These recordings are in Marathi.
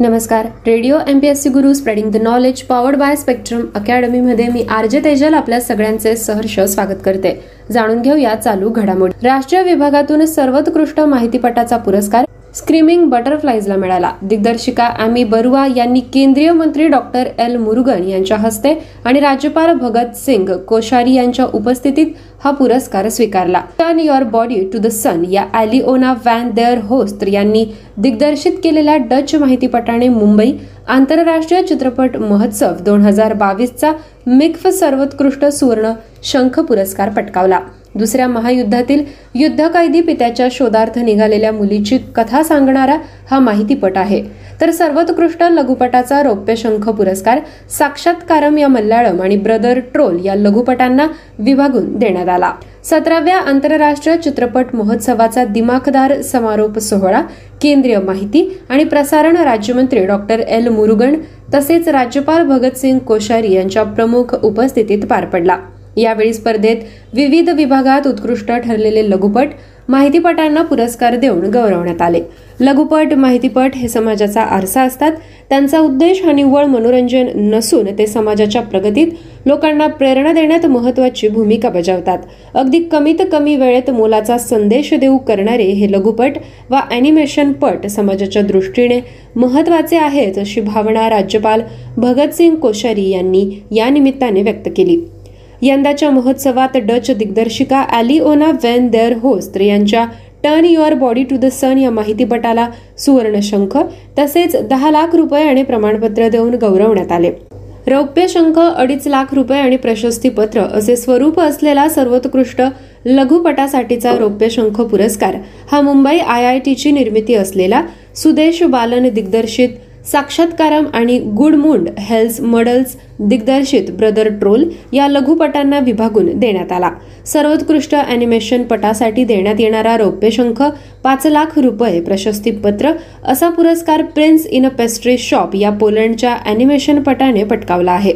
नमस्कार, radio MPSC Guru spreading the knowledge powered by Spectrum अकॅडमीमध्ये मी आरजे तेजल आपल्या सगळ्यांचे सहर्ष स्वागत करते. जाणून घेऊया चालू घडामोडी. राष्ट्रीय विभागातून सर्वोत्कृष्ट माहितीपटाचा पुरस्कार स्क्रीमिंग बटरफ्लाईजला मिळाला. दिग्दर्शिका अॅमी बरुआ यांनी केंद्रीय मंत्री डॉक्टर एल मुरुगन यांच्या हस्ते आणि राज्यपाल भगत सिंग कोश्यारी यांच्या उपस्थितीत हा पुरस्कार स्वीकारला. Turn your body to the sun या अॅलिओना व्हॅन देअर होस्ट यांनी दिग्दर्शित केलेल्या डच माहितीपटाने मुंबई आंतरराष्ट्रीय चित्रपट महोत्सव 2022चा मिक्फ सर्वोत्कृष्ट सुवर्ण शंख पुरस्कार पटकावला. दुसऱ्या महायुद्धातील युद्धकैदी पित्याच्या शोधार्थ निघालेल्या मुलीची कथा सांगणारा हा माहितीपट आहे. तर सर्वोत्कृष्ट लघुपटाचा रौप्यशंख पुरस्कार साक्षात्कारम या मल्याळम आणि ब्रदर ट्रोल या लघुपटांना विभागून देण्यात आला. 17व्या आंतरराष्ट्रीय चित्रपट महोत्सवाचा दिमाखदार समारोप सोहळा केंद्रीय माहिती आणि प्रसारण राज्यमंत्री डॉक्टर एल मुरुगन तसेच राज्यपाल भगतसिंग कोश्यारी यांच्या प्रमुख उपस्थितीत पार पडला. यावेळी स्पर्धेत विविध विभागात उत्कृष्ट ठरलेले लघुपट माहितीपटांना पुरस्कार देऊन गौरवण्यात आले. लघुपट माहितीपट हे समाजाचा आरसा असतात. त्यांचा उद्देश हा निव्वळ मनोरंजन नसून ते समाजाच्या प्रगतीत लोकांना प्रेरणा देण्यात महत्त्वाची भूमिका बजावतात. अगदी कमीत कमी वेळेत मोलाचा संदेश देऊ करणारे हे लघुपट वा अॅनिमेशन पट समाजाच्या दृष्टीने महत्त्वाचे आहेत अशी भावना राज्यपाल भगतसिंग कोश्यारी यांनी या निमित्ताने व्यक्त केली. यंदाच्या महोत्सवात डच दिग्दर्शिका अॅलिओना व्हॅन देअर होस्ट यांच्या turn your body to the sun या माहितीपटाला सुवर्णशंख तसेच 10 लाख रुपये आणि प्रमाणपत्र देऊन गौरवण्यात आले. रौप्यशंख, 2.5 लाख रुपये आणि प्रशस्तीपत्र असे स्वरूप असलेला सर्वोत्कृष्ट लघुपटासाठीचा रौप्यशंख पुरस्कार हा मुंबई IITची निर्मिती असलेला सुदेश बालन दिग्दर्शित साक्षात्कारम आणि गुडमुंड हेल्स मॉडेल्स दिग्दर्शित ब्रदर ट्रोल या लघुपटांना विभागून देण्यात आला. सर्वोत्कृष्ट अॅनिमेशन पटासाठी देण्यात येणारा रौप्यशंख 5 लाख रुपये, प्रशस्तीपत्र असा पुरस्कार prince in a pastry shop या पोलंडच्या अॅनिमेशन पटाने पटकावला आहे.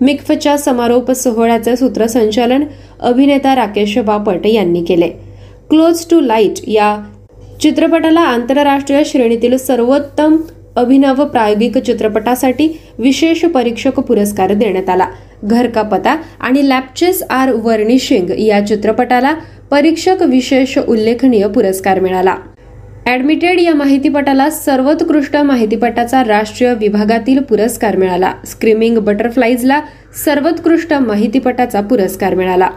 मिक्फच्या समारोप सोहळ्याचे सूत्रसंचालन अभिनेता राकेश बापट यांनी केले. क्लोज टू लाईट या चित्रपटाला आंतरराष्ट्रीय श्रेणीतील सर्वोत्तम अभिनव प्रायोगिक चित्रपटासाठी विशेष परीक्षक पुरस्कार देण्यात आला. घर का पता आणि लॅपचेस आर वर्निशिंग या चित्रपटाला परीक्षक विशेष उल्लेखनीय पुरस्कार मिळाला. ॲडमिटेड या माहितीपटाला सर्वोत्कृष्ट माहितीपटाचा राष्ट्रीय विभागातील पुरस्कार मिळाला. स्क्रीमिंग बटरफ्लाईजला सर्वोत्कृष्ट माहितीपटाचा पुरस्कार मिळाला.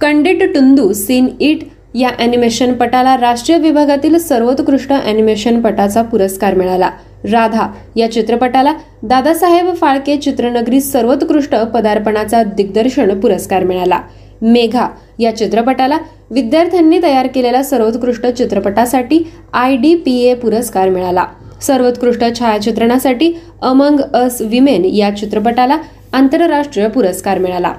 कुंडत टुंडू सीन इट या अॅनिमेशन पटाला राष्ट्रीय विभागातील सर्वोत्कृष्ट अॅनिमेशन पटाचा पुरस्कार मिळाला. राधा या चित्रपटाला दादासाहेब फाळके चित्रनगरी सर्वोत्कृष्ट पदार्पणाचा दिग्दर्शन पुरस्कार मिळाला. मेघा या चित्रपटाला विद्यार्थ्यांनी तयार केलेल्या सर्वोत्कृष्ट चित्रपटासाठी IDPA पुरस्कार मिळाला. सर्वोत्कृष्ट छायाचित्रणासाठी अमंग अस विमेन या चित्रपटाला आंतरराष्ट्रीय पुरस्कार मिळाला.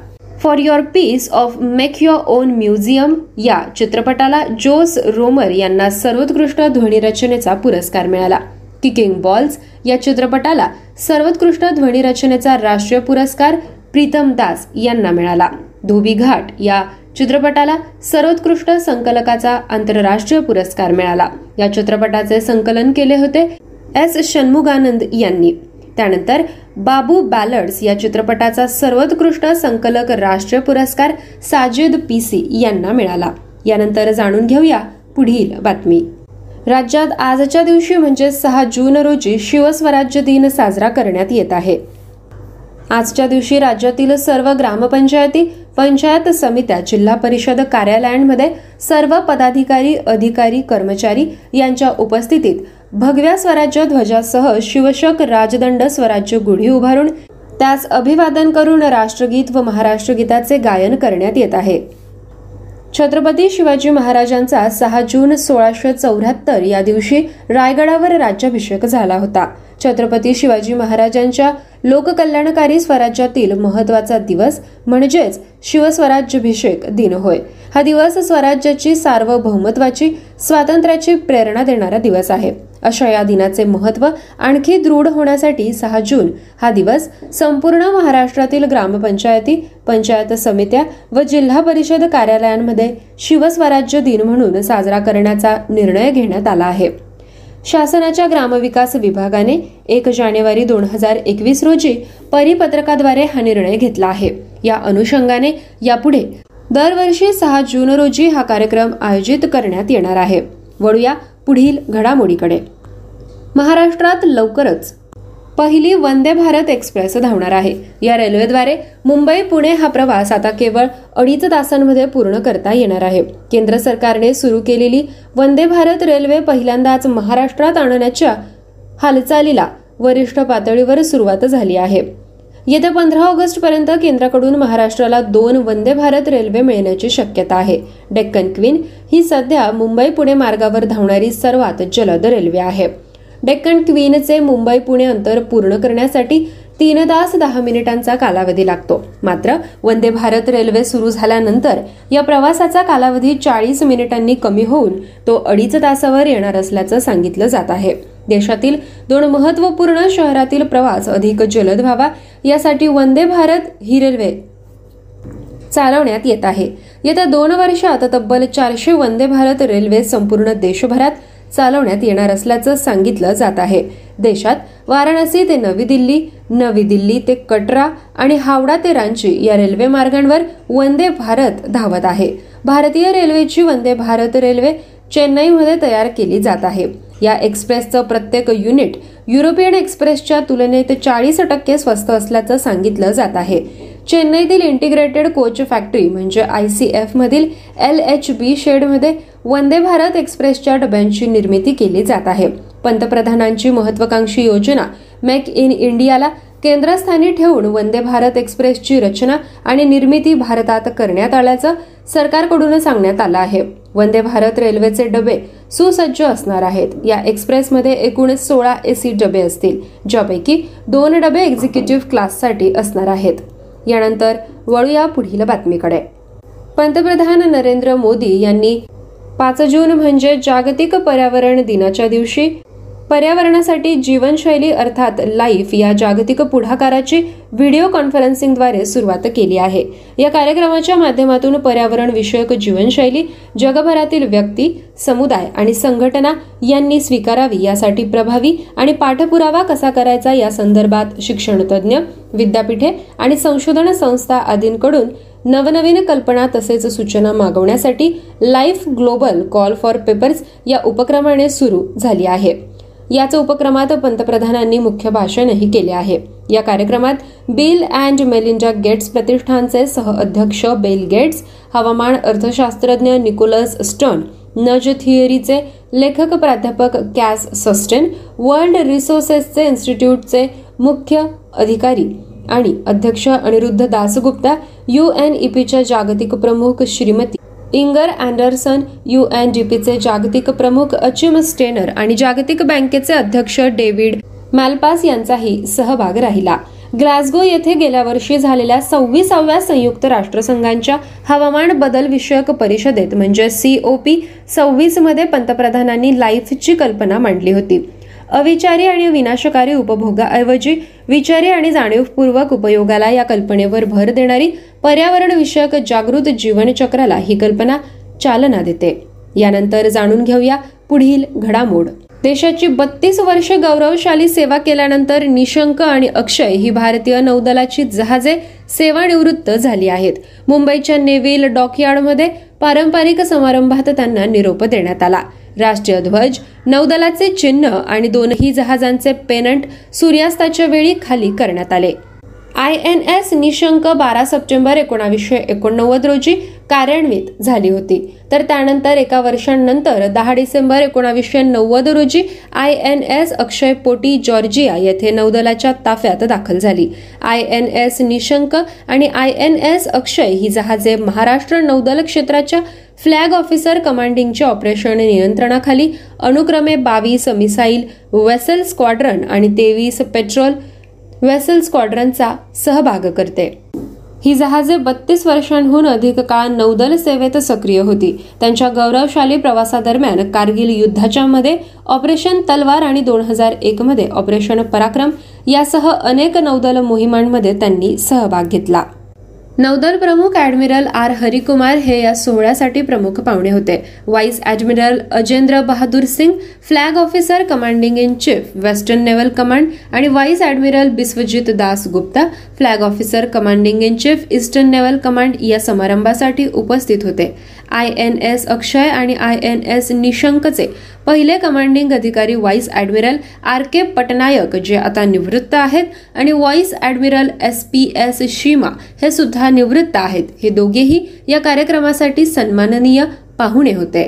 For your peace of make your own museum या चित्रपटाला जोसे रोमर यांना सर्वोत्कृष्ट ध्वनिरचनेचा पुरस्कार मिळाला. किकिंग बॉल्स या चित्रपटाला सर्वोत्कृष्ट ध्वनिरचनेचा राष्ट्रीय पुरस्कार प्रीतम दास यांना मिळाला. धोबी घाट या चित्रपटाला सर्वोत्कृष्ट संकलकाचा आंतरराष्ट्रीय पुरस्कार मिळाला. या चित्रपटाचे संकलन केले होते S. षण्मुगानंद यांनी. त्यानंतर बाबू बॅलर्ड्स या चित्रपटाचा सर्वोत्कृष्ट संकलक राष्ट्रीय पुरस्कार साजिद PC यांना मिळाला. यानंतर जाणून घेऊया पुढील बातमी. राज्यात आजच्या दिवशी म्हणजे 6 जून रोजी शिवस्वराज्य दिन साजरा करण्यात येत आहे. आजच्या दिवशी राज्यातील सर्व ग्रामपंचायती, पंचायत समित्या, जिल्हा परिषद कार्यालयांमध्ये सर्व पदाधिकारी, अधिकारी, कर्मचारी यांच्या उपस्थितीत भगव्या स्वराज्य ध्वजासह शिवशक राजदंड स्वराज्य गुढी उभारून त्यास अभिवादन करून राष्ट्रगीत व महाराष्ट्रगीताचे गायन करण्यात येत आहे. छत्रपती शिवाजी महाराजांचा 6 जून 1674 या दिवशी रायगडावर राज्याभिषेक झाला होता. छत्रपती शिवाजी महाराजांच्या लोककल्याणकारी स्वराज्यातील महत्त्वाचा दिवस म्हणजेच शिवस्वराज्याभिषेक दिन होय. हा दिवस स्वराज्याची, सार्वभौमत्वाची, स्वातंत्र्याची प्रेरणा देणारा दिवस आहे. अशा या दिनाचे महत्त्व आणखी दृढ होण्यासाठी 6 जून हा दिवस संपूर्ण महाराष्ट्रातील ग्रामपंचायती, पंचायत समित्या व जिल्हा परिषद कार्यालयांमध्ये शिवस्वराज्य दिन म्हणून साजरा करण्याचा निर्णय घेण्यात आला आहे. शासनाच्या ग्रामविकास विभागाने 1 जानेवारी 2021 रोजी परिपत्रकाद्वारे हा निर्णय घेतला आहे. या अनुषंगाने यापुढे दरवर्षी 6 जून रोजी हा कार्यक्रम आयोजित करण्यात येणार आहे. वळूया पुढील घडामोडीकडे. महाराष्ट्रात लवकरच पहिली वंदे भारत एक्सप्रेस धावणार आहे. या रेल्वेद्वारे मुंबई पुणे हा प्रवास आता केवळ 2.5 तासांमध्ये पूर्ण करता येणार आहे. केंद्र सरकारने सुरू केलेली वंदे भारत रेल्वे पहिल्यांदाच महाराष्ट्रात आणण्याच्या हालचालीला वरिष्ठ पातळीवर सुरुवात झाली आहे. येत्या 15 ऑगस्ट पर्यंत केंद्राकडून महाराष्ट्राला 2 वंदे भारत रेल्वे मिळण्याची शक्यता आहे. डेक्कन क्वीन ही सध्या मुंबई पुणे मार्गावर धावणारी सर्वात जलद रेल्वे आहे. डेक्कन क्वीनचे मुंबई पुणे अंतर पूर्ण करण्यासाठी 3 तास 10 मिनिटांचा कालावधी लागतो. मात्र वंदे भारत रेल्वे सुरू झाल्यानंतर या प्रवासाचा कालावधी 40 मिनिटांनी कमी होऊन तो 2.5 तासावर येणार असल्याचं सांगितलं जात आहे. देशातील 2 महत्त्वपूर्ण शहरातील प्रवास अधिक जलद व्हावा यासाठी वंदे भारत ही रेल्वे चालवण्यात येत आहे. येत्या 2 वर्षात तब्बल 400 वंदे भारत रेल्वे संपूर्ण देशभरात चालवण्यात येणार असल्याचं सांगितलं जात आहे. देशात वाराणसी ते नवी दिल्ली, नवी दिल्ली ते कटरा आणि हावडा ते रांची या रेल्वे मार्गांवर वंदे भारत धावत आहे. भारतीय रेल्वेची वंदे भारत रेल्वे चेन्नईमध्ये तयार केली जात आहे. या एक्सप्रेसचं प्रत्येक युनिट युरोपियन एक्सप्रेसच्या तुलनेत 40% स्वस्त असल्याचं सांगितलं जात आहे. चेन्नईतील इंटिग्रेटेड कोच फॅक्टरी म्हणजे ICF मधील LHB शेडमध्ये वंदे भारत एक्सप्रेसच्या डब्यांची निर्मिती केली जात आहे. पंतप्रधानांची महत्वाकांक्षी योजना मेक इन इंडियाला केंद्रस्थानी ठेवून वंदे भारत एक्सप्रेसची रचना आणि निर्मिती भारतात करण्यात आल्याचं सरकारकडून सांगण्यात आलं आहे. वंदे भारत रेल्वेचे डबे सुसज्ज असणार आहेत. या एक्सप्रेसमध्ये एकूण 16 AC डबे असतील, ज्यापैकी 2 डबे एक्झिक्युटिव्ह क्लाससाठी असणार आहेत. यानंतर वळूया पुढील बातमीकडे. पंतप्रधान नरेंद्र मोदी यांनी 5 जून म्हणजे जागतिक पर्यावरण दिनाच्या दिवशी पर्यावरणासाठी जीवनशैली अर्थात लाईफ या जागतिक पुढाकाराची व्हिडिओ कॉन्फरन्सिंगद्वारे सुरुवात केली आहे. या कार्यक्रमाच्या माध्यमातून पर्यावरणविषयक जीवनशैली जगभरातील व्यक्ती, समुदाय आणि संघटना यांनी स्वीकारावी यासाठी प्रभावी आणि पाठपुरावा कसा करायचा या संदर्भात शिक्षणतज्ज्ञ, विद्यापीठे आणि संशोधन संस्था आदींकडून नवनवीन कल्पना तसेच सूचना मागवण्यासाठी life global call for papers या उपक्रमाने सुरू झाली आहे. याच उपक्रमात पंतप्रधानांनी मुख्य भाषणही केले आहे. या कार्यक्रमात बिल अँड मेलिंडा गेट्स प्रतिष्ठानचे सहअध्यक्ष बिल गेट्स, हवामान अर्थशास्त्रज्ञ निकोलस स्टर्न, नज थिअरीचे लेखक प्राध्यापक कॅस सस्टेन, वर्ल्ड रिसोर्सेसचे इन्स्टिट्यूटचे मुख्य अधिकारी आणि अध्यक्ष अनिरुद्ध दासगुप्ता, UNEP च्या जागतिक प्रमुख श्रीमती इंगर अँडरसन, UNDP चे जागतिक प्रमुख अचिम स्टेनर आणि जागतिक बँकेचे अध्यक्ष डेव्हिड मॅलपास यांचाही सहभाग राहिला. ग्लासगो येथे गेल्या वर्षी झालेल्या 26व्या संयुक्त राष्ट्रसंघाच्या हवामान बदल विषयक परिषदेत म्हणजे COP 26 मध्ये पंतप्रधानांनी लाईफची कल्पना मांडली होती. अविचारी आणि विनाशकारी उपभोगाऐवजी विचारी आणि जाणीवपूर्वक उपयोगाला या कल्पनेवर भर देणारी पर्यावरणविषयक जागृत जीवनचक्राला ही कल्पना चालना देते. यानंतर जाणून घेऊया पुढील घडामोड. देशाची 32 वर्षे गौरवशाली सेवा केल्यानंतर निशंक आणि अक्षय ही भारतीय नौदलाची जहाजे सेवानिवृत्त झाली आहेत. मुंबईच्या नेव्हिल डॉकयार्डमध्ये पारंपरिक समारंभात त्यांना निरोप देण्यात आला. राष्ट्रीय ध्वज, नौदलाचे चिन्ह आणि 2 जहाजांचे पेनंट सूर्यास्ताच्या वेळी खाली करण्यात आले. INS निशंक 12 सप्टेंबर 1989 रोजी कार्यान्वित झाली होती, तर त्यानंतर 1 वर्षानंतर 10 डिसेंबर 1990 रोजी INS अक्षय पोटी जॉर्जिया येथे नौदलाच्या ताफ्यात दाखल झाली. INS निशंक आणि INS अक्षय ही जहाजे महाराष्ट्र नौदल क्षेत्राच्या फ्लॅग ऑफिसर कमांडिंगच्या ऑपरेशन नियंत्रणाखाली अनुक्रमे 22 मिसाईल वेसल स्क्वॉड्रन आणि 23 पेट्रोल वेसल स्क्वॉड्रनचा सहभाग करते. ही जहाजे 32 वर्षांहून अधिक काळ नौदल सेवेत सक्रिय होती. त्यांच्या गौरवशाली प्रवासादरम्यान कारगिल युद्धाच्या मध्ये ऑपरेशन तलवार आणि 2001 मध्ये ऑपरेशन पराक्रम यासह अनेक नौदल मोहिमांमध्ये त्यांनी सहभाग घेतला. नौदल प्रमुख ॲडमिरल आर हरिकुमार हे या सोहळ्यासाठी प्रमुख पाहुणे होते. Vice admiral Ajendra Bahadur Singh, flag officer commanding in chief western naval command आणि vice admiral Biswajit Das Gupta, flag officer commanding in chief eastern naval command या समारंभासाठी उपस्थित होते. INS अक्षय आणि INS निशंकचे पहिले कमांडिंग अधिकारी व्हाईस ॲडमिरल RK पटनायक जे आता निवृत्त आहेत आणि व्हाईस ॲडमिरल SPS शीमा हे सुद्धा निवृत्त आहेत. हे दोघेही या कार्यक्रमासाठी सन्माननीय पाहुणे होते.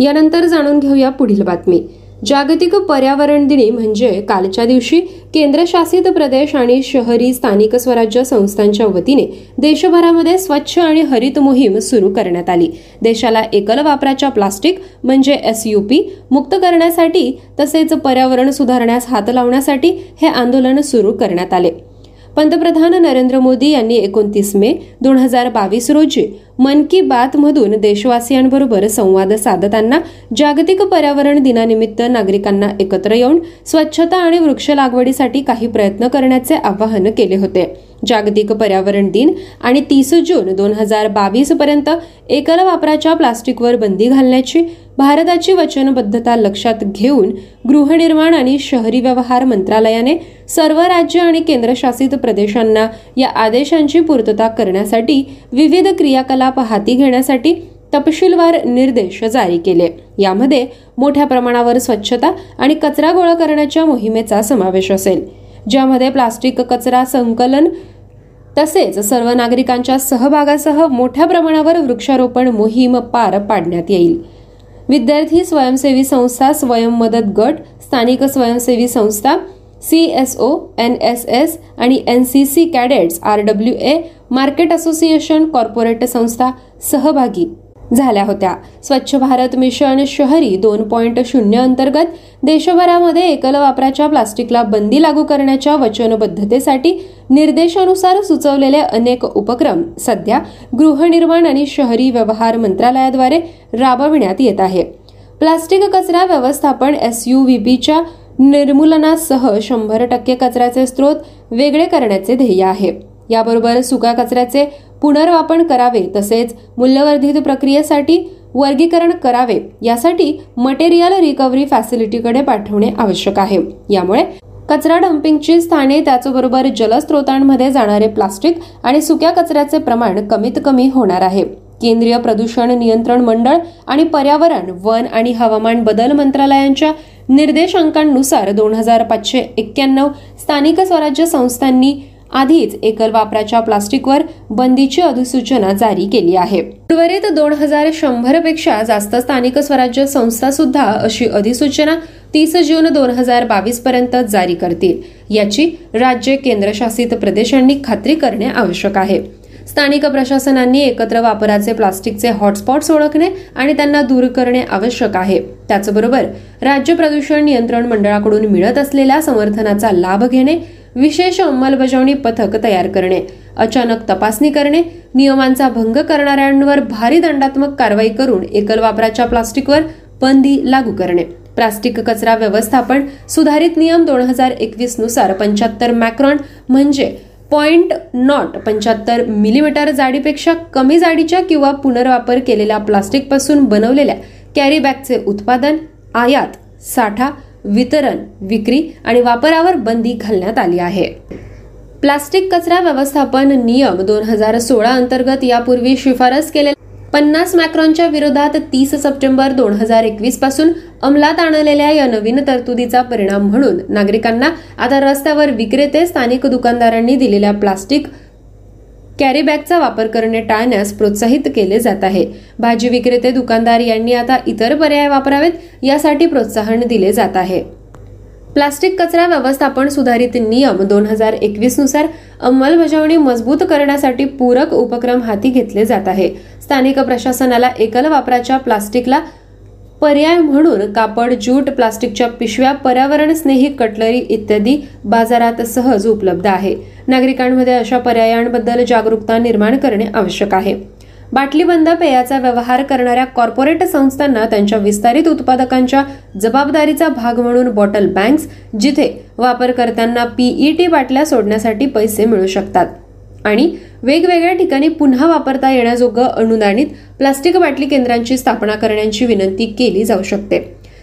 यानंतर जाणून घेऊया पुढील बातमी. जागतिक पर्यावरण दिनी म्हणजे कालच्या दिवशी केंद्रशासित प्रदेश आणि शहरी स्थानिक स्वराज्य संस्थांच्या वतीने देशभरामध्ये स्वच्छ आणि हरित मोहीम सुरू करण्यात आली. देशाला एकल वापराच्या प्लास्टिक म्हणजे SUP मुक्त करण्यासाठी तसेच पर्यावरण सुधारण्यास हात लावण्यासाठी हे आंदोलन सुरू करण्यात आले. पंतप्रधान नरेंद्र मोदी यांनी 29 मे 2022 रोजी मन की बातमधून देशवासियांबरोबर संवाद साधताना जागतिक पर्यावरण दिनानिमित्त नागरिकांना एकत्र येऊन स्वच्छता आणि वृक्ष लागवडीसाठी काही प्रयत्न करण्याचे आवाहन केले होते. जागतिक पर्यावरण दिन आणि 30 जून 2022 पर्यंत एकल वापराच्या प्लास्टिकवर बंदी घालण्याची भारताची वचनबद्धता लक्षात घेऊन गृहनिर्माण आणि शहरी व्यवहार मंत्रालयाने सर्व राज्य आणि केंद्रशासित प्रदेशांना या आदेशांची पूर्तता करण्यासाठी विविध क्रियाकलाप हाती घेण्यासाठी तपशीलवार निर्देश जारी केले. यामध्ये मोठ्या प्रमाणावर स्वच्छता आणि कचरा गोळा करण्याच्या मोहिमेचा समावेश असेल, ज्यामध्ये प्लास्टिक कचरा संकलन तसेच सर्व नागरिकांच्या सहभागासह मोठ्या प्रमाणावर वृक्षारोपण मोहीम पार पाडण्यात येईल. विद्यार्थी, स्वयंसेवी संस्था, स्वयंमदत गट, स्थानिक स्वयंसेवी संस्था, CSO, NSS आणि NCC cadets, RWA, market association, corporate संस्था सहभागी झाल्या होत्या. स्वच्छ भारत मिशन शहरी 2.0 अंतर्गत देशभरामध्ये एकल वापराच्या प्लास्टिकला बंदी लागू करण्याच्या वचनबद्धतेसाठी निर्देशानुसार सुचवलेले अनेक उपक्रम सध्या गृहनिर्माण आणि शहरी व्यवहार मंत्रालयाद्वारे राबविण्यात येत आहे. प्लास्टिक कचरा व्यवस्थापन SUVBच्या निर्मूलनासह 100% कचऱ्याचे स्रोत वेगळे करण्याचे ध्येय आहे. याबरोबर सुका कचऱ्याचे पुनर्वापन करावे तसेच मूल्यवर्धित प्रक्रियेसाठी वर्गीकरण करावे यासाठी मटेरियल रिकव्हरी फॅसिलिटीकडे पाठवणे आवश्यक आहे. यामुळे कचरा डम्पिंगची स्थाने त्याचबरोबर जलस्रोतांमध्ये जाणारे प्लास्टिक आणि सुक्या कचऱ्याचे प्रमाण कमीत कमी होणार आहे. केंद्रीय प्रदूषण नियंत्रण मंडळ आणि पर्यावरण, वन आणि हवामान बदल मंत्रालयांच्या निर्देशांकांनुसार 2591 स्थानिक स्वराज्य संस्थांनी आधीच एकल वापराच्या प्लास्टिकवर बंदीची अधिसूचना जारी केली आहे. उर्वरित 2100 पेक्षा जास्त स्थानिक स्वराज्य संस्था सुद्धा अशी अधिसूचना 30 जून 2022 पर्यंत जारी करतील याची राज्य केंद्रशासित प्रदेशांनी खात्री करणे आवश्यक आहे. स्थानिक प्रशासनांनी एकत्र वापराचे प्लास्टिकचे हॉटस्पॉट्स ओळखणे आणि त्यांना दूर करणे आवश्यक आहे. त्याचबरोबर राज्य प्रदूषण नियंत्रण मंडळाकडून मिळत असलेल्या समर्थनाचा लाभ घेणे, विशेष अंमलबजावणी पथक तयार करणे, अचानक तपासणी करणे, नियमांचा भंग करणाऱ्यांवर भारी दंडात्मक कारवाई करून एकल वापराच्या प्लास्टिकवर बंदी लागू करणे, प्लास्टिक कचरा व्यवस्थापन सुधारित नियम 2021 नुसार 75 मॅक्रॉन म्हणजे 0.75 मिलीमीटर जाडीपेक्षा कमी जाडीच्या किंवा पुनर्वापर केलेल्या प्लास्टिकपासून बनवलेल्या कॅरीबॅगचे उत्पादन, आयात, साठा, वितरण, विक्री आणि वापरावर बंदी घालण्यात आली आहे. प्लास्टिक कचरा व्यवस्थापन नियम 2016 अंतर्गत यापूर्वी शिफारस केलेल्या 50 मॅक्रॉनच्या विरोधात 30 सप्टेंबर 2021 पासून अंमलात आणलेल्या या नवीन तरतुदीचा परिणाम म्हणून नागरिकांना आता रस्त्यावर विक्रेते स्थानिक दुकानदारांनी दिलेल्या प्लास्टिक कॅरीबॅगचा वापर करणे टाळण्यास प्रोत्साहित केले जात आहे. भाजी विक्रेते दुकानदार यांनी आता इतर पर्याय वापरावेत यासाठी प्रोत्साहन दिले जात आहे. प्लास्टिक कचरा व्यवस्थापन सुधारित नियम 2021 नुसार अंमलबजावणी मजबूत करण्यासाठी पूरक उपक्रम हाती घेतले जात आहे. स्थानिक प्रशासनाला एकल वापराच्या प्लास्टिकला पर्याय म्हणून कापड, ज्यूट, प्लास्टिकच्या पिशव्या, पर्यावरणस्नेही कटलरी इत्यादी बाजारात सहज उपलब्ध आहे. नागरिकांमध्ये अशा पर्यायांबद्दल जागरूकता निर्माण करणे आवश्यक आहे. बाटलीबंद पेयाचा व्यवहार करणाऱ्या कॉर्पोरेट संस्थांना त्यांच्या विस्तारित उत्पादकांच्या जबाबदारीचा भाग म्हणून बॉटल बँक्स, जिथे वापरकर्त्यांना PET बाटल्या सोडण्यासाठी पैसे मिळू शकतात, आणि वेगवेगळ्या ठिकाणी पुन्हा वापरता येण्याजोगं अनुदानित प्लास्टिक बाटली केंद्रांची स्थापना करण्याची विनंती केली जाऊ शकते.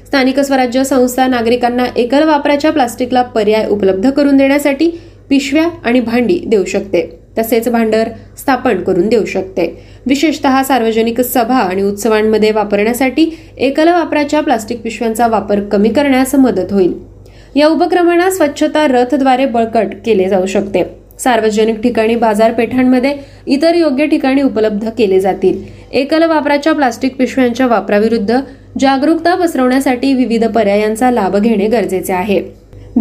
स्थानिक स्वराज्य संस्था नागरिकांना एकल वापराच्या प्लास्टिकला पर्याय उपलब्ध करून देण्यासाठी पिशव्या आणि भांडी देऊ शकते, तसेच भांडर स्थापन करून देऊ शकते. विशेषतः सार्वजनिक सभा आणि उत्सवांमध्ये वापरण्यासाठी एकल वापराच्या प्लास्टिक पिशव्यांचा वापर कमी करण्यास मदत होईल. या उपक्रमांना स्वच्छता रथद्वारे बळकट केले जाऊ शकते. सार्वजनिक ठिकाणी, बाजारपेठांमध्ये, इतर योग्य ठिकाणी उपलब्ध केले जातील. एकल वापराच्या प्लास्टिक पिशव्यांच्या वापराविरुद्ध जागरूकता पसरवण्यासाठी विविध पर्यायांचा लाभ घेणे गरजेचे आहे.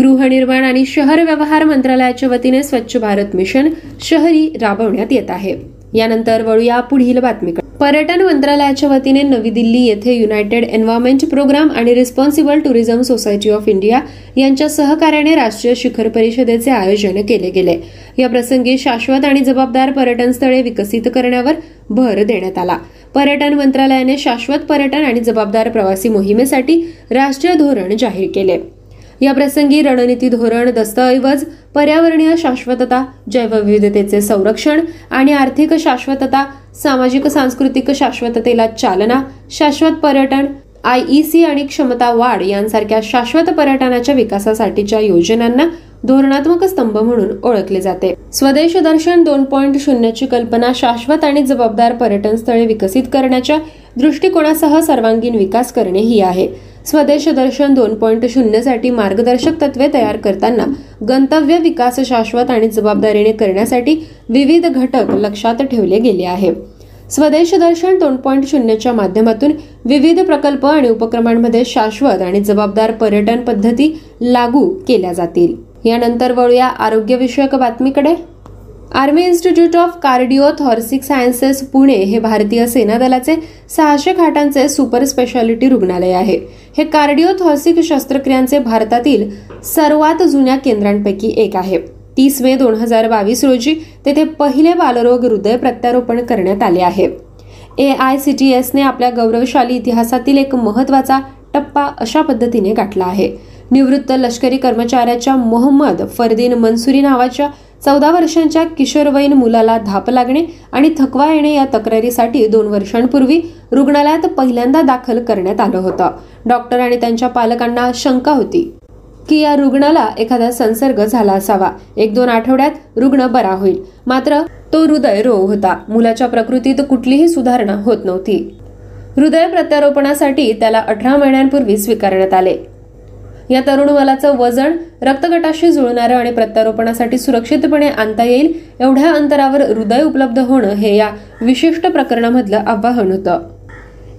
गृहनिर्माण आणि शहर व्यवहार मंत्रालयाच्या वतीने स्वच्छ भारत मिशन शहरी राबवण्यात येत आहे. यानंतर वळूया पुढील बातमीकडे. पर्यटन मंत्रालयाच्या वतीने नवी दिल्ली येथे युनायटेड एन्व्हायरमेंट प्रोग्राम आणि responsible tourism society of India यांच्या सहकार्याने राष्ट्रीय शिखर परिषदेचे आयोजन केले गेले. या प्रसंगी शाश्वत आणि जबाबदार पर्यटन स्थळे विकसित करण्यावर भर देण्यात आला. पर्यटन मंत्रालयाने शाश्वत पर्यटन आणि जबाबदार प्रवासी मोहिमेसाठी राष्ट्रीय धोरण जाहीर केले. या प्रसंगी रणनीती, धोरण, दस्तऐवज, पर्यावरणीय शाश्वतता, जैवविविधतेचे संरक्षण आणि आर्थिक शाश्वतता, सामाजिक सांस्कृतिक शाश्वततेला चालना, शाश्वत पर्यटन, IEC आणि क्षमता वाढ यांसारख्या शाश्वत पर्यटनाच्या विकासासाठीच्या योजनांना धोरणात्मक स्तंभ म्हणून ओळखले जाते. स्वदेश दर्शन 2.0ची कल्पना शाश्वत आणि जबाबदार पर्यटन स्थळे विकसित करण्याच्या दृष्टिकोनासह सर्वांगीण विकास करणे ही आहे. स्वदेश दर्शन 2.0साठी मार्गदर्शक तत्वे तयार करताना गंतव्य विकास शाश्वत आणि जबाबदारीने करण्यासाठी विविध घटक लक्षात ठेवले गेले आहे. स्वदेश दर्शन 2.0च्या माध्यमातून विविध प्रकल्प आणि उपक्रमांमध्ये शाश्वत आणि जबाबदार पर्यटन पद्धती लागू केल्या जातील. यानंतर वळूया आरोग्यविषयक बातमीकडे. Army institute of cardio thoracic sciences Pune हे भारतीय सेनादलाचे 600 खाटांचे सुपर स्पेशालिटी रुग्णालय आहे. हे कार्डिओ थॉरसिक शस्त्रक्रियांचे भारतातील सर्वात जुन्या केंद्रांपैकी एक आहे. 30 मे 2022 रोजी तेथे पहिले बालरोग हृदय प्रत्यारोपण करण्यात आले आहे. AICTS ने आपल्या गौरवशाली इतिहासातील एक महत्त्वाचा टप्पा अशा पद्धतीने गाठला आहे. निवृत्त लष्करी कर्मचाऱ्याच्या मोहम्मद फरदीन मंसुरी नावाच्या 14 वर्षांच्या किशोरवयीन मुलाला धाप लागणे आणि थकवा येणे या तक्रारीसाठी 2 वर्षांपूर्वी रुग्णालयात पहिल्यांदा दाखल करण्यात आलं होतं. डॉक्टर आणि त्यांच्या पालकांना शंका होती की या रुग्णाला एखादा संसर्ग झाला असावा. 1-2 आठवड्यात रुग्ण बरा होईल, मात्र तो हृदय रोग होता. मुलाच्या प्रकृतीत कुठलीही सुधारणा होत नव्हती. हृदय प्रत्यारोपणासाठी त्याला 18 महिन्यांपूर्वी स्वीकारण्यात आले. या तरुण मुलाचं वजन, रक्तगटाशी जुळणारं आणि प्रत्यारोपणासाठी सुरक्षितपणे आणता येईल एवढ्या अंतरावर हृदय उपलब्ध होणं हे या विशिष्ट प्रकरणामधलं आव्हान होतं.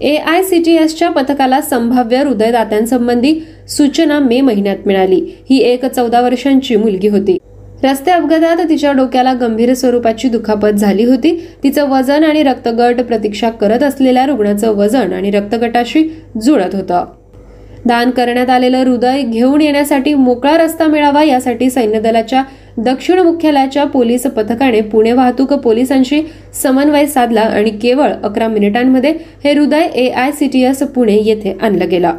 AICTSच्या पथकाला संभाव्य हृदयदात्यांसंबंधी सूचना मे महिन्यात मिळाली. ही एक 14 वर्षांची मुलगी होती. रस्ते अपघातात तिच्या डोक्याला गंभीर स्वरूपाची दुखापत झाली होती. तिचं वजन आणि रक्तगट प्रतीक्षा करत असलेल्या रुग्णाचं वजन आणि रक्तगटाशी जुळत होतं. दान करण्यात आलेलं हृदय घेऊन येण्यासाठी मोकळा रस्ता मिळावा यासाठी सैन्यदलाच्या दक्षिण मुख्यालयाच्या पोलीस पथकाने पुणे वाहतूक पोलिसांशी समन्वय साधला आणि केवळ 11 मिनिटांमध्ये हे हृदय AICTS पुणे येथे आणलं गेलं.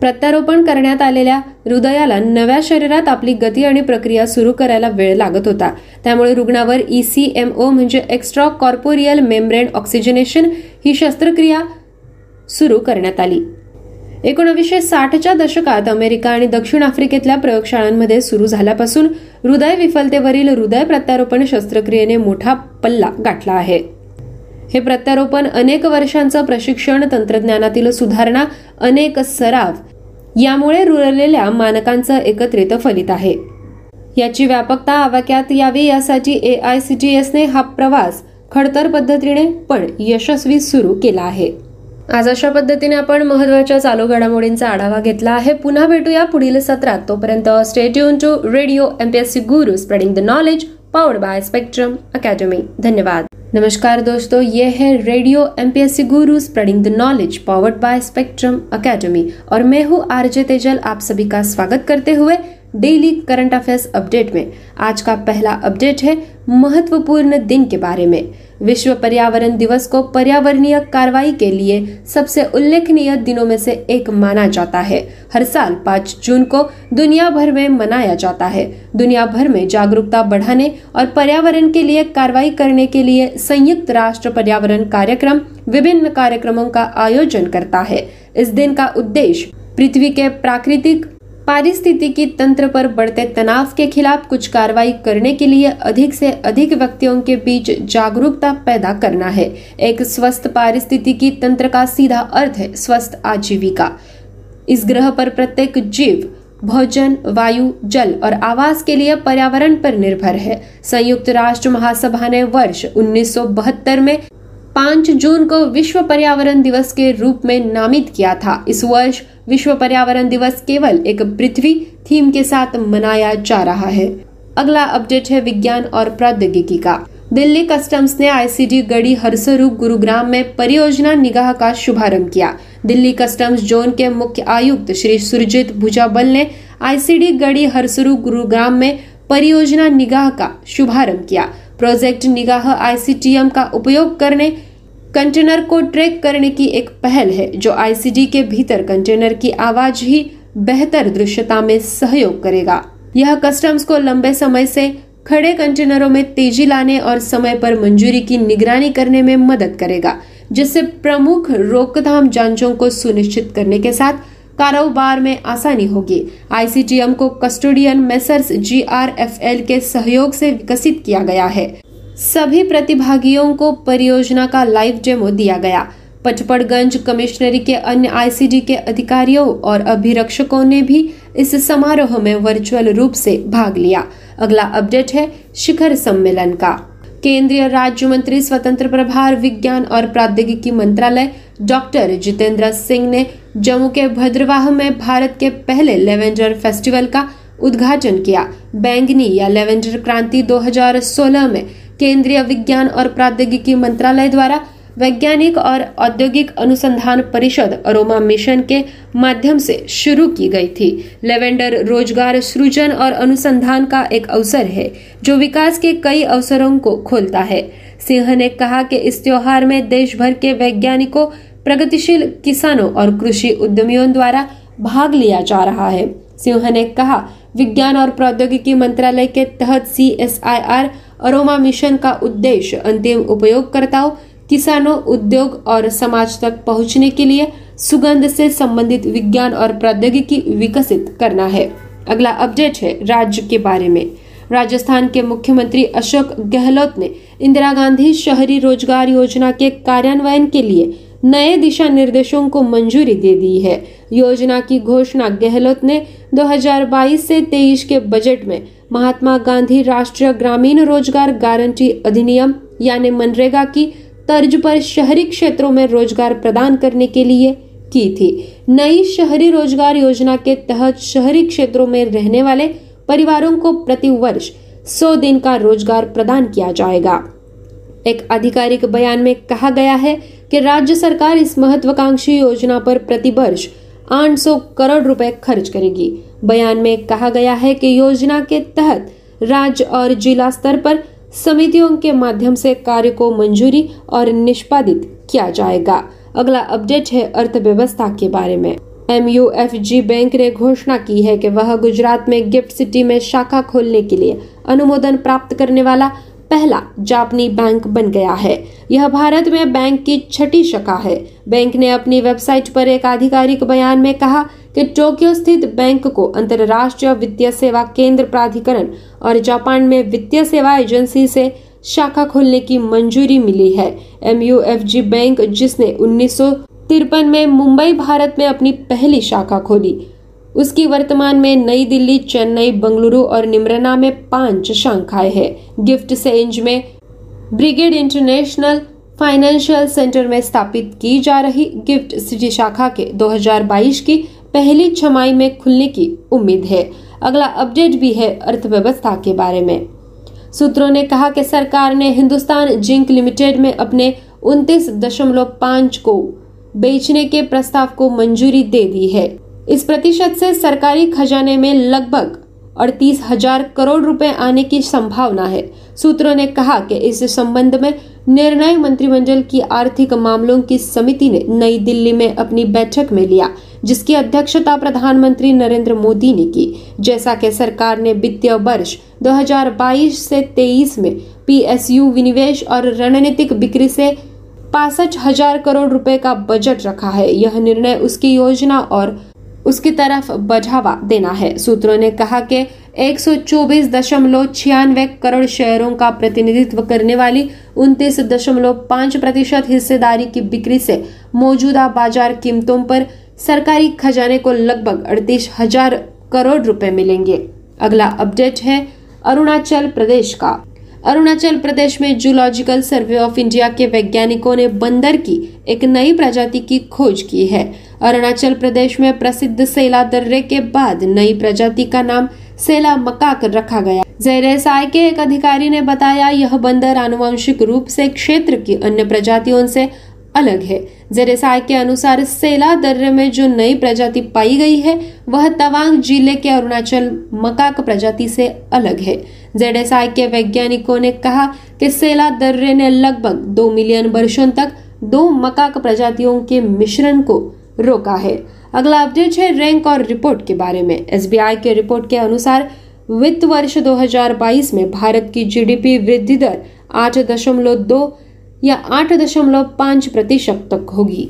प्रत्यारोपण करण्यात आलेल्या हृदयाला नव्या शरीरात आपली गती आणि प्रक्रिया सुरू करायला वेळ लागत होता. त्यामुळे रुग्णावर ECMO म्हणजे एक्स्ट्रा कॉर्पोरियल मेम्ब्रेन ऑक्सिजनेशन ही शस्त्रक्रिया सुरू करण्यात आली. 1960च्या दशकात अमेरिका आणि दक्षिण आफ्रिकेतल्या प्रयोगशाळांमध्ये सुरू झाल्यापासून हृदय विफलतेवरील हृदय प्रत्यारोपण शस्त्रक्रियेने मोठा पल्ला गाठला आहे. हे प्रत्यारोपण अनेक वर्षांचं प्रशिक्षण, तंत्रज्ञानातील सुधारणा, अनेक सराव यामुळे रुळलेल्या मानकांचं एकत्रित फलित आहे. याची व्यापकता आवाक्यात यावी यासाठी AICTSने हा प्रवास खडतर पद्धतीने पण यशस्वी सुरू केला आहे. आज अशा पद्धतीने आपण महत्त्वाच्या चालू घडामोडींचा आढावा घेतला आहे. पुन्हा भेटूया पुढील सत्रात. तोपर्यंत stay tune to radio MPSC Guru, spreading the knowledge, powered by Spectrum academy. धन्यवाद. नमस्कार दोस्तों, ये है radio MPSC Guru, spreading the knowledge, powered by Spectrum academy और मैं हूँ RJ तेजल. आप सभी का स्वागत करते हुए डेली करंट अफेयर्स अपडेट में आज का पहला अपडेट है महत्वपूर्ण दिन के बारे में। विश्व पर्यावरण दिवस को पर्यावरणीय कार्रवाई के लिए सबसे उल्लेखनीय दिनों में से एक माना जाता है। हर साल 5 जून को दुनिया भर में मनाया जाता है। दुनिया भर में जागरूकता बढ़ाने और पर्यावरण के लिए कार्रवाई करने के लिए संयुक्त राष्ट्र पर्यावरण कार्यक्रम विभिन्न कार्यक्रमों का आयोजन करता है। इस दिन का उद्देश्य पृथ्वी के प्राकृतिक पारिस्थितिकी तंत्र पर बढ़ते तनाव के खिलाफ कुछ कार्रवाई करने के लिए अधिक से अधिक व्यक्तियों के बीच जागरूकता पैदा करना है। एक स्वस्थ पारिस्थितिकी तंत्र का सीधा अर्थ है स्वस्थ आजीविका। इस ग्रह पर प्रत्येक जीव भोजन, वायु, जल और आवास के लिए पर्यावरण पर निर्भर है। संयुक्त राष्ट्र महासभा ने वर्ष 1972 में 5 जून को विश्व पर्यावरण दिवस के रूप में नामित किया था। इस वर्ष विश्व पर्यावरण दिवस केवल एक पृथ्वी थीम के साथ मनाया जा रहा है। अगला अपडेट है विज्ञान और प्रौद्योगिकी का। दिल्ली कस्टम्स ने आईसीडी गढ़ी हरसरू गुरुग्राम में परियोजना निगाह का शुभारंभ किया। दिल्ली कस्टम्स जोन के मुख्य आयुक्त श्री सुरजीत भुजाबल ने आईसीडी गढ़ी हरसरू गुरुग्राम में परियोजना निगाह का शुभारंभ किया। प्रोजेक्ट निगाह ICTM का उपयोग करने कंटेनर को ट्रैक करने की एक पहल है जो ICD के भीतर कंटेनर की आवाज ही बेहतर दृश्यता में सहयोग करेगा। यह कस्टम्स को लंबे समय से खड़े कंटेनरों में तेजी लाने और समय पर मंजूरी की निगरानी करने में मदद करेगा, जिससे प्रमुख रोकथाम जांचों को सुनिश्चित करने के साथ कारोबार में आसानी होगी। ICTM को कस्टोडियन मेसर्स GRFL के सहयोग से विकसित किया गया है। सभी प्रतिभागियों को परियोजना का लाइव डेमो दिया गया। पचपड़गंज कमिश्नरी के अन्य ICD के अधिकारियों और अभिरक्षकों ने भी इस समारोह में वर्चुअल रूप से भाग लिया। अगला अपडेट है शिखर सम्मेलन का। केंद्रीय राज्य मंत्री स्वतंत्र प्रभार विज्ञान और प्रौद्योगिकी मंत्रालय डॉक्टर जितेंद्र सिंह ने जम्मू के भद्रवाह में भारत के पहले लैवेंडर फेस्टिवल का उद्घाटन किया। बैंगनी या लैवेंडर क्रांति 2016 में केंद्रीय विज्ञान और प्रौद्योगिकी मंत्रालय द्वारा वैज्ञानिक और औद्योगिक अनुसंधान परिषद अरोमा मिशन के माध्यम से शुरू की गई थी। लैवेंडर रोजगार सृजन और अनुसंधान का एक अवसर है जो विकास के कई अवसरों को खोलता है। सिंह ने कहा कि इस त्योहार में देश भर के वैज्ञानिकों, प्रगतिशील किसानों और कृषि उद्यमियों द्वारा भाग लिया जा रहा है। सिंह ने कहा विज्ञान और प्रौद्योगिकी मंत्रालय के तहत CSIR अरोमा मिशन का उद्देश्य अंतिम उपयोगकर्ताओं, किसानों, उद्योग और समाज तक पहुंचने के लिए सुगंध से संबंधित विज्ञान और प्रौद्योगिकी विकसित करना है। अगला अपडेट है राज्य के बारे में। राजस्थान के मुख्यमंत्री अशोक गहलोत ने इंदिरा गांधी शहरी रोजगार योजना के कार्यान्वयन के लिए नए दिशा निर्देशों को मंजूरी दे दी है। योजना की घोषणा गहलोत ने 2022 से 23 के बजट में महात्मा गांधी राष्ट्रीय ग्रामीण रोजगार गारंटी अधिनियम यानी मनरेगा की तर्ज पर शहरी क्षेत्रों में रोजगार प्रदान करने के लिए की थी। नई शहरी रोजगार योजना के तहत शहरी क्षेत्रों में रहने वाले परिवारों को प्रतिवर्ष 100 दिन का रोजगार प्रदान किया जाएगा। एक आधिकारिक बयान में कहा गया है कि राज्य सरकार इस महत्वाकांक्षी योजना पर प्रतिवर्ष 800 करोड़ रुपए खर्च करेगी। बयान में कहा गया है कि योजना के तहत राज्य और जिला स्तर पर समितियों के माध्यम से कार्य को मंजूरी और निष्पादित किया जाएगा। अगला अपडेट है अर्थव्यवस्था के बारे में। MUFG बैंक ने घोषणा की है कि वह गुजरात में गिफ्ट सिटी में शाखा खोलने के लिए अनुमोदन प्राप्त करने वाला पहला जापानी बैंक बन गया है। यह भारत में बैंक की छठी शाखा है। बैंक ने अपनी वेबसाइट पर एक आधिकारिक बयान में कहा कि टोक्यो स्थित बैंक को अंतर्राष्ट्रीय वित्तीय सेवा केंद्र प्राधिकरण और जापान में वित्तीय सेवा एजेंसी से शाखा खोलने की मंजूरी मिली है। MUFG बैंक, जिसने 1953 में मुंबई भारत में अपनी पहली शाखा खोली, उसकी वर्तमान में नई दिल्ली, चेन्नई, बंगलुरु और निमरना में 5 शाखाएं हैं। गिफ्ट सेंज में ब्रिगेड इंटरनेशनल फाइनेंशियल सेंटर में स्थापित की जा रही गिफ्ट सिटी शाखा के 2022 की पहली छमाही में खुलने की उम्मीद है। अगला अपडेट भी है अर्थव्यवस्था के बारे में। सूत्रों ने कहा कि सरकार ने हिंदुस्तान जिंक लिमिटेड में अपने 29.5 को बेचने के प्रस्ताव को मंजूरी दे दी है। इस प्रतिशत से सरकारी खजाने में लगभग 38,000 करोड़ रुपए आने की संभावना है। सूत्रों ने कहा कि इस संबंध में निर्णय मंत्रिमंडल की आर्थिक मामलों की समिति ने नई दिल्ली में अपनी बैठक में लिया, जिसकी अध्यक्षता प्रधानमंत्री नरेंद्र मोदी ने की। जैसा कि सरकार ने वित्तीय वर्ष 2022 से 23 में पीएसयू विनिवेश और रणनीतिक बिक्री से 65,000 करोड़ रुपए का बजट रखा है, यह निर्णय उसकी योजना और उसकी तरफ बढ़ावा देना है। सूत्रों ने कहा कि 124.96 करोड़ शेयरों का प्रतिनिधित्व करने वाली 29.5% हिस्सेदारी की बिक्री से मौजूदा बाजार कीमतों पर सरकारी खजाने को लगभग 38,000 करोड़ रुपए मिलेंगे। अगला अपडेट है अरुणाचल प्रदेश का। अरुणाचल प्रदेश में जूलॉजिकल सर्वे ऑफ इंडिया के वैज्ञानिकों ने बंदर की एक नई प्रजाति की खोज की है। अरुणाचल प्रदेश में प्रसिद्ध सेला दर्रे के बाद नई प्रजाति का नाम सेला मकाक रखा गया। जेरेसाई के एक अधिकारी ने बताया, यह बंदर आनुवंशिक रूप से क्षेत्र की अन्य प्रजातियों से अलग है। जेरेसाई के अनुसार सेला दर्रे में जो नई प्रजाति पाई गई है वह तवांग जिले के अरुणाचल मकाक प्रजाति से अलग है। जेरेसाई के वैज्ञानिकों ने कहा कि सेला दर्रे ने लगभग 2 मिलियन वर्षों तक 2 मकाक प्रजातियों के मिश्रण को रोका है। अगला अपडेट है रैंक और रिपोर्ट के बारे में। एसबीआई के रिपोर्ट के अनुसार वित्त वर्ष 2022 में भारत की जीडीपी वृद्धि दर 8.2 या 8.5% तक होगी।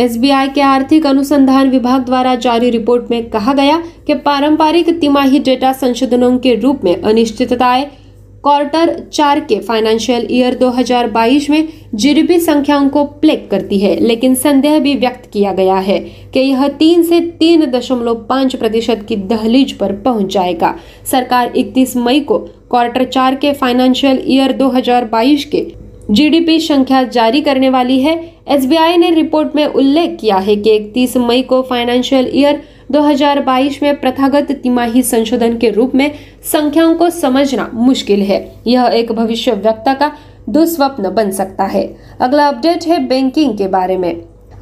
एसबीआई के आर्थिक अनुसंधान विभाग द्वारा जारी रिपोर्ट में कहा गया कि पारंपरिक तिमाही डेटा संशोधनों के रूप में अनिश्चितताएं क्वार्टर 4 के फाइनेंशियल ईयर 2022 में जीडीपी संख्याओं को प्लेग करती है, लेकिन संदेह भी व्यक्त किया गया है कि यह 3 से 3.5% की दहलीज पर पहुंच जाएगा। सरकार 31 मई को क्वार्टर 4 के फाइनेंशियल ईयर 2022 के जीडीपी संख्या जारी करने वाली है। एसबीआई ने रिपोर्ट में उल्लेख किया है कि 31 मई को फाइनेंशियल ईयर 2022 में प्रथागत तिमाही संशोधन के रूप में संख्याओं को समझना मुश्किल है। यह एक भविष्यवक्ता का दुस्वप्न बन सकता है। अगला अपडेट है बैंकिंग के बारे में।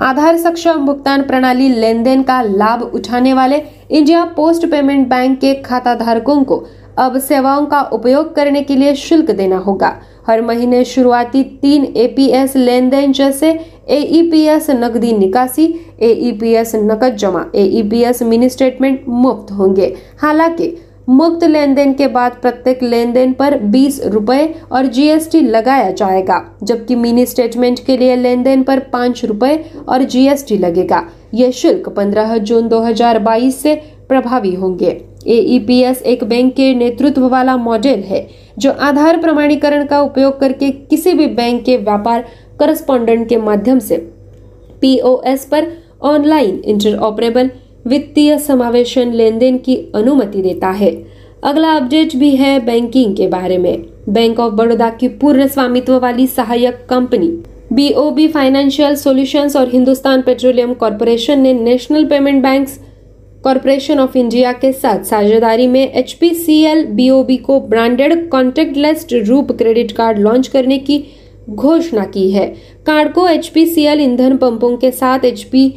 आधार सक्षम भुगतान प्रणाली लेन देन का लाभ उठाने वाले इंडिया पोस्ट पेमेंट बैंक के खाता धारकों को अब सेवाओं का उपयोग करने के लिए शुल्क देना होगा। हर महीने शुरुआती 3 एपीएस लेन देन जैसे एईपीएस नकदी निकासी, एईपीएस नकद जमा, एईपीएस मिनी स्टेटमेंट मुफ्त होंगे। हालांकि मुक्त लेन देन के बाद प्रत्येक लेन देन पर 20 रुपए और जीएसटी लगाया जाएगा, जबकि मिनी स्टेटमेंट के लिए लेन देन पर 5 रुपए और जीएसटी लगेगा। यह शुल्क 15 जून 2022 से प्रभावी होंगे। एईपीएस एक बैंक के नेतृत्व वाला मॉडल है जो आधार प्रमाणीकरण का उपयोग करके किसी भी बैंक के व्यापार करस्पॉन्डेंट के माध्यम से पीओएस पर ऑनलाइन इंटरऑपरेबल वित्तीय समावेशन लेनदेन की अनुमति देता है। अगला अपडेट भी है बैंकिंग के बारे में। बैंक ऑफ बड़ौदा की पूर्ण स्वामित्व वाली सहायक कंपनी बीओबी फाइनेंशियल सॉल्यूशंस और हिंदुस्तान पेट्रोलियम कॉर्पोरेशन ने national payment bank corporation of India के साथ साझेदारी में एचपीसीएल बीओबी को ब्रांडेड कॉन्टेक्टलेस रूप क्रेडिट कार्ड लॉन्च करने की घोषणा की है। कार्ड को एचपीसीएल ईंधन पंपों के साथ एचपी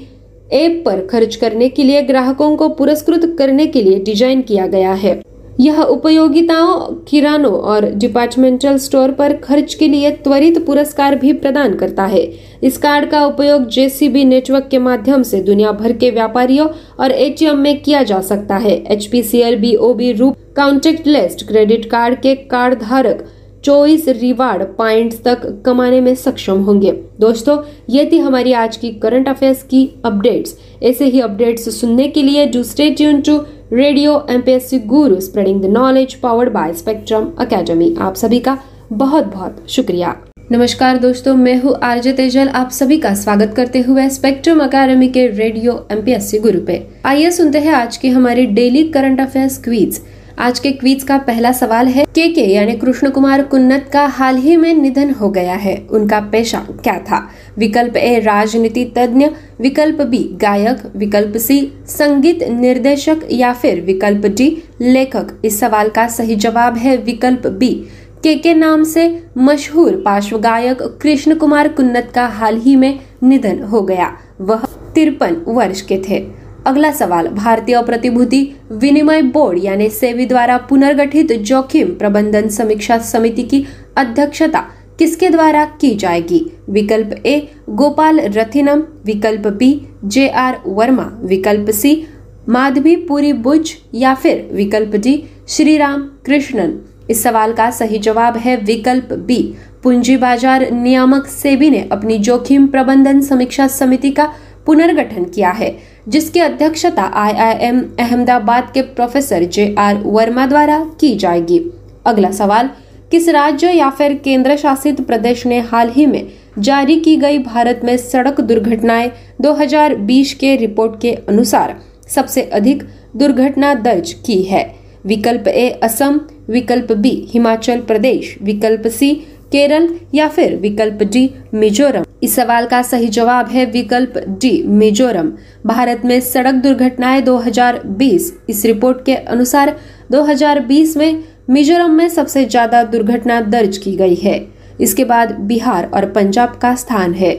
ऐप पर खर्च करने के लिए ग्राहकों को पुरस्कृत करने के लिए डिजाइन किया गया है। यह उपयोगिताओं, किरानों और डिपार्टमेंटल स्टोर पर खर्च के लिए त्वरित पुरस्कार भी प्रदान करता है। इस कार्ड का उपयोग जेसीबी नेटवर्क के माध्यम से दुनिया भर के व्यापारियों और एटीएम में किया जा सकता है। HPCL BOB RuPay contactless credit card के कार्ड धारक 24 रिवार्ड पॉइंट्स तक कमाने में सक्षम होंगे। दोस्तों, ये थी हमारी आज की करंट अफेयर्स की अपडेट्स। ऐसे ही अपडेट्स सुनने के लिए do stay tuned to radio MPSC Guru, spreading the knowledge, powered by Spectrum academy. आप सभी का बहुत बहुत शुक्रिया। नमस्कार दोस्तों, मैं हूँ आरजे तेजल, आप सभी का स्वागत करते हुए स्पेक्ट्रम अकेडमी के रेडियो एमपीएससी गुरु पे। आइए सुनते हैं आज की हमारी डेली करंट अफेयर्स क्विज। आज के क्विज का पहला सवाल है, के यानी कृष्ण कुमार कुन्नत का हाल ही में निधन हो गया है, उनका पेशा क्या था? विकल्प ए राजनीति तज्ञ, विकल्प बी गायक, विकल्प सी संगीत निर्देशक या फिर विकल्प डी लेखक। इस सवाल का सही जवाब है विकल्प बी। के नाम से मशहूर पार्श्व गायक कृष्ण कुमार कुन्नत का हाल ही में निधन हो गया, वह 53 वर्ष के थे। अगला सवाल भारतीय प्रतिभूति विनिमय बोर्ड यानी सेबी द्वारा पुनर्गठित जोखिम प्रबंधन समीक्षा समिति की अध्यक्षता किसके द्वारा की जाएगी? विकल्प ए गोपाल रथिनम, विकल्प बी जे आर वर्मा, विकल्प सी माधवी पुरी बुज या फिर विकल्प डी श्रीराम कृष्णन। इस सवाल का सही जवाब है विकल्प बी। पूंजी बाजार नियामक सेबी ने अपनी जोखिम प्रबंधन समीक्षा समिति का पुनर्गठन किया है जिसकी अध्यक्षता IIM अहमदाबाद के प्रोफेसर जे आर वर्मा द्वारा की जाएगी। अगला सवाल किस राज्य या फिर केंद्र शासित प्रदेश ने हाल ही में जारी की गई भारत में सड़क दुर्घटनाएं 2020 के रिपोर्ट के अनुसार सबसे अधिक दुर्घटना दर्ज की है? विकल्प ए असम, विकल्प बी हिमाचल प्रदेश, विकल्प सी केरल या फिर विकल्प डी मिजोरम। इस सवाल का सही जवाब है विकल्प डी मिजोरम। भारत में सड़क दुर्घटनाएं 2020 इस रिपोर्ट के अनुसार 2020 में मिजोरम में सबसे ज्यादा दुर्घटना दर्ज की गई है। इसके बाद बिहार और पंजाब का स्थान है।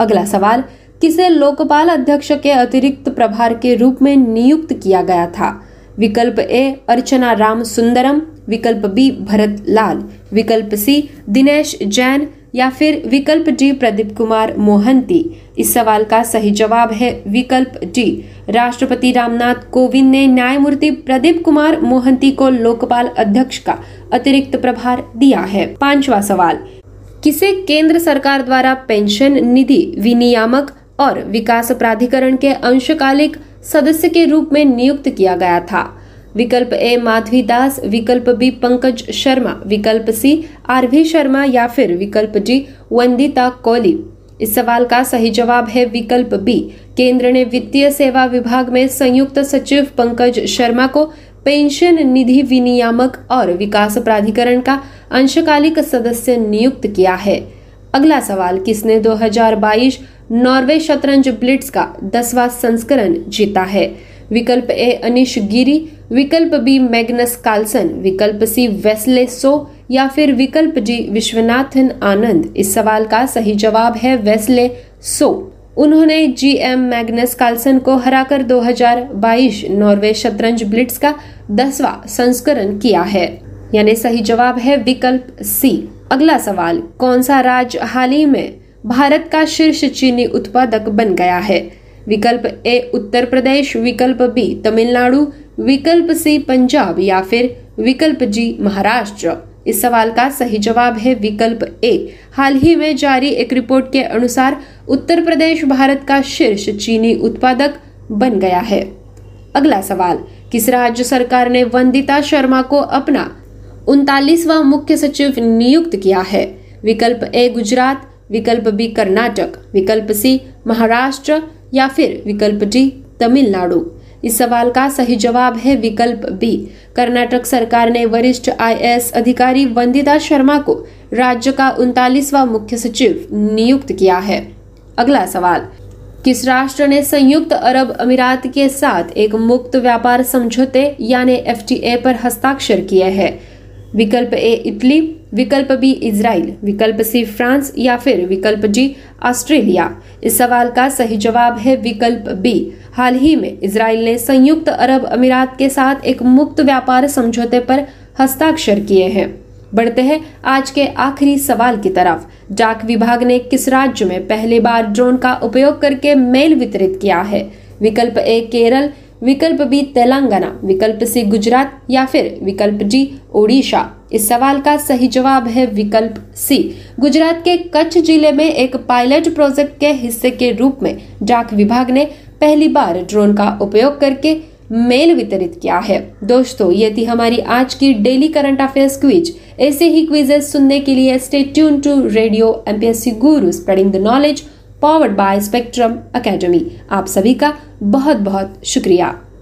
अगला सवाल किसे लोकपाल अध्यक्ष के अतिरिक्त प्रभार के रूप में नियुक्त किया गया था? विकल्प ए अर्चना राम सुंदरम, विकल्प बी भरत लाल, विकल्प सी दिनेश जैन या फिर विकल्प डी प्रदीप कुमार मोहंती। इस सवाल का सही जवाब है विकल्प डी। राष्ट्रपति रामनाथ कोविंद ने न्यायमूर्ति प्रदीप कुमार मोहंती को लोकपाल अध्यक्ष का अतिरिक्त प्रभार दिया है। पांचवा सवाल किसे केंद्र सरकार द्वारा पेंशन निधि विनियामक और विकास प्राधिकरण के अंशकालिक सदस्य के रूप में नियुक्त किया गया था? विकल्प ए माधवी दास, विकल्प बी पंकज शर्मा, विकल्प सी आरवी शर्मा या फिर विकल्प डी वंदिता कोहली। इस सवाल का सही जवाब है विकल्प बी। केंद्र ने वित्तीय सेवा विभाग में संयुक्त सचिव पंकज शर्मा को पेंशन निधि विनियामक और विकास प्राधिकरण का अंशकालिक सदस्य नियुक्त किया है। अगला सवाल किसने 2022 नॉर्वे शतरंज ब्लिट्स का 10वां संस्करण जीता है? विकल्प ए अनिश गिरी, विकल्प बी मैग्नस कार्लसन, विकल्प सी वेस्ले सो या फिर विकल्प डी विश्वनाथन आनंद। इस सवाल का सही जवाब है वेस्ले सो। उन्होंने GM मैग्नस कार्लसन को हराकर 2022 नॉर्वे शतरंज ब्लिट्स का 10वां संस्करण किया है। यानी सही जवाब है विकल्प सी। अगला सवाल कौन सा राज्य हाल ही में भारत का शीर्ष चीनी उत्पादक बन गया है? विकल्प ए उत्तर प्रदेश, विकल्प बी तमिलनाडु, विकल्प सी पंजाब या फिर विकल्प जी महाराष्ट्र। इस सवाल का सही जवाब है विकल्प ए। हाल ही में जारी एक रिपोर्ट के अनुसार उत्तर प्रदेश भारत का शीर्ष चीनी उत्पादक बन गया है। अगला सवाल किस राज्य सरकार ने वंदिता शर्मा को अपना 39वां मुख्य सचिव नियुक्त किया है? विकल्प ए गुजरात, विकल्प बी कर्नाटक, विकल्प सी महाराष्ट्र या फिर विकल्प डी तमिलनाडु। इस सवाल का सही जवाब है विकल्प बी। कर्नाटक सरकार ने वरिष्ठ IAS अधिकारी वंदिता शर्मा को राज्य का 39वां मुख्य सचिव नियुक्त किया है। अगला सवाल किस राष्ट्र ने संयुक्त अरब अमीरात के साथ एक मुक्त व्यापार समझौते यानी FTA पर हस्ताक्षर किए हैं? विकल्प ए इटली, विकल्प बी इजराइल, विकल्प सी फ्रांस या फिर विकल्प डी ऑस्ट्रेलिया। इस सवाल का सही जवाब है विकल्प बी। हाल ही में इजराइल ने संयुक्त अरब अमीरात के साथ एक मुक्त व्यापार समझौते पर हस्ताक्षर किए हैं। बढ़ते हैं आज के आखिरी सवाल की तरफ। डाक विभाग ने किस राज्य में पहली बार ड्रोन का उपयोग करके मेल वितरित किया है? विकल्प ए केरल, विकल्प बी तेलंगाना, विकल्प सी गुजरात या फिर विकल्प डी ओडिशा। इस सवाल का सही जवाब है विकल्प सी। गुजरात के कच्छ जिले में एक पायलट प्रोजेक्ट के हिस्से के रूप में डाक विभाग ने पहली बार ड्रोन का उपयोग करके मेल वितरित किया है। दोस्तों, ये थी हमारी आज की डेली करंट अफेयर्स क्विज। ऐसे ही क्विजेस सुनने के लिए stay tune to radio MPSC Guru, spreading the knowledge, powered by Spectrum academy. आप सभी का बहुत बहुत शुक्रिया।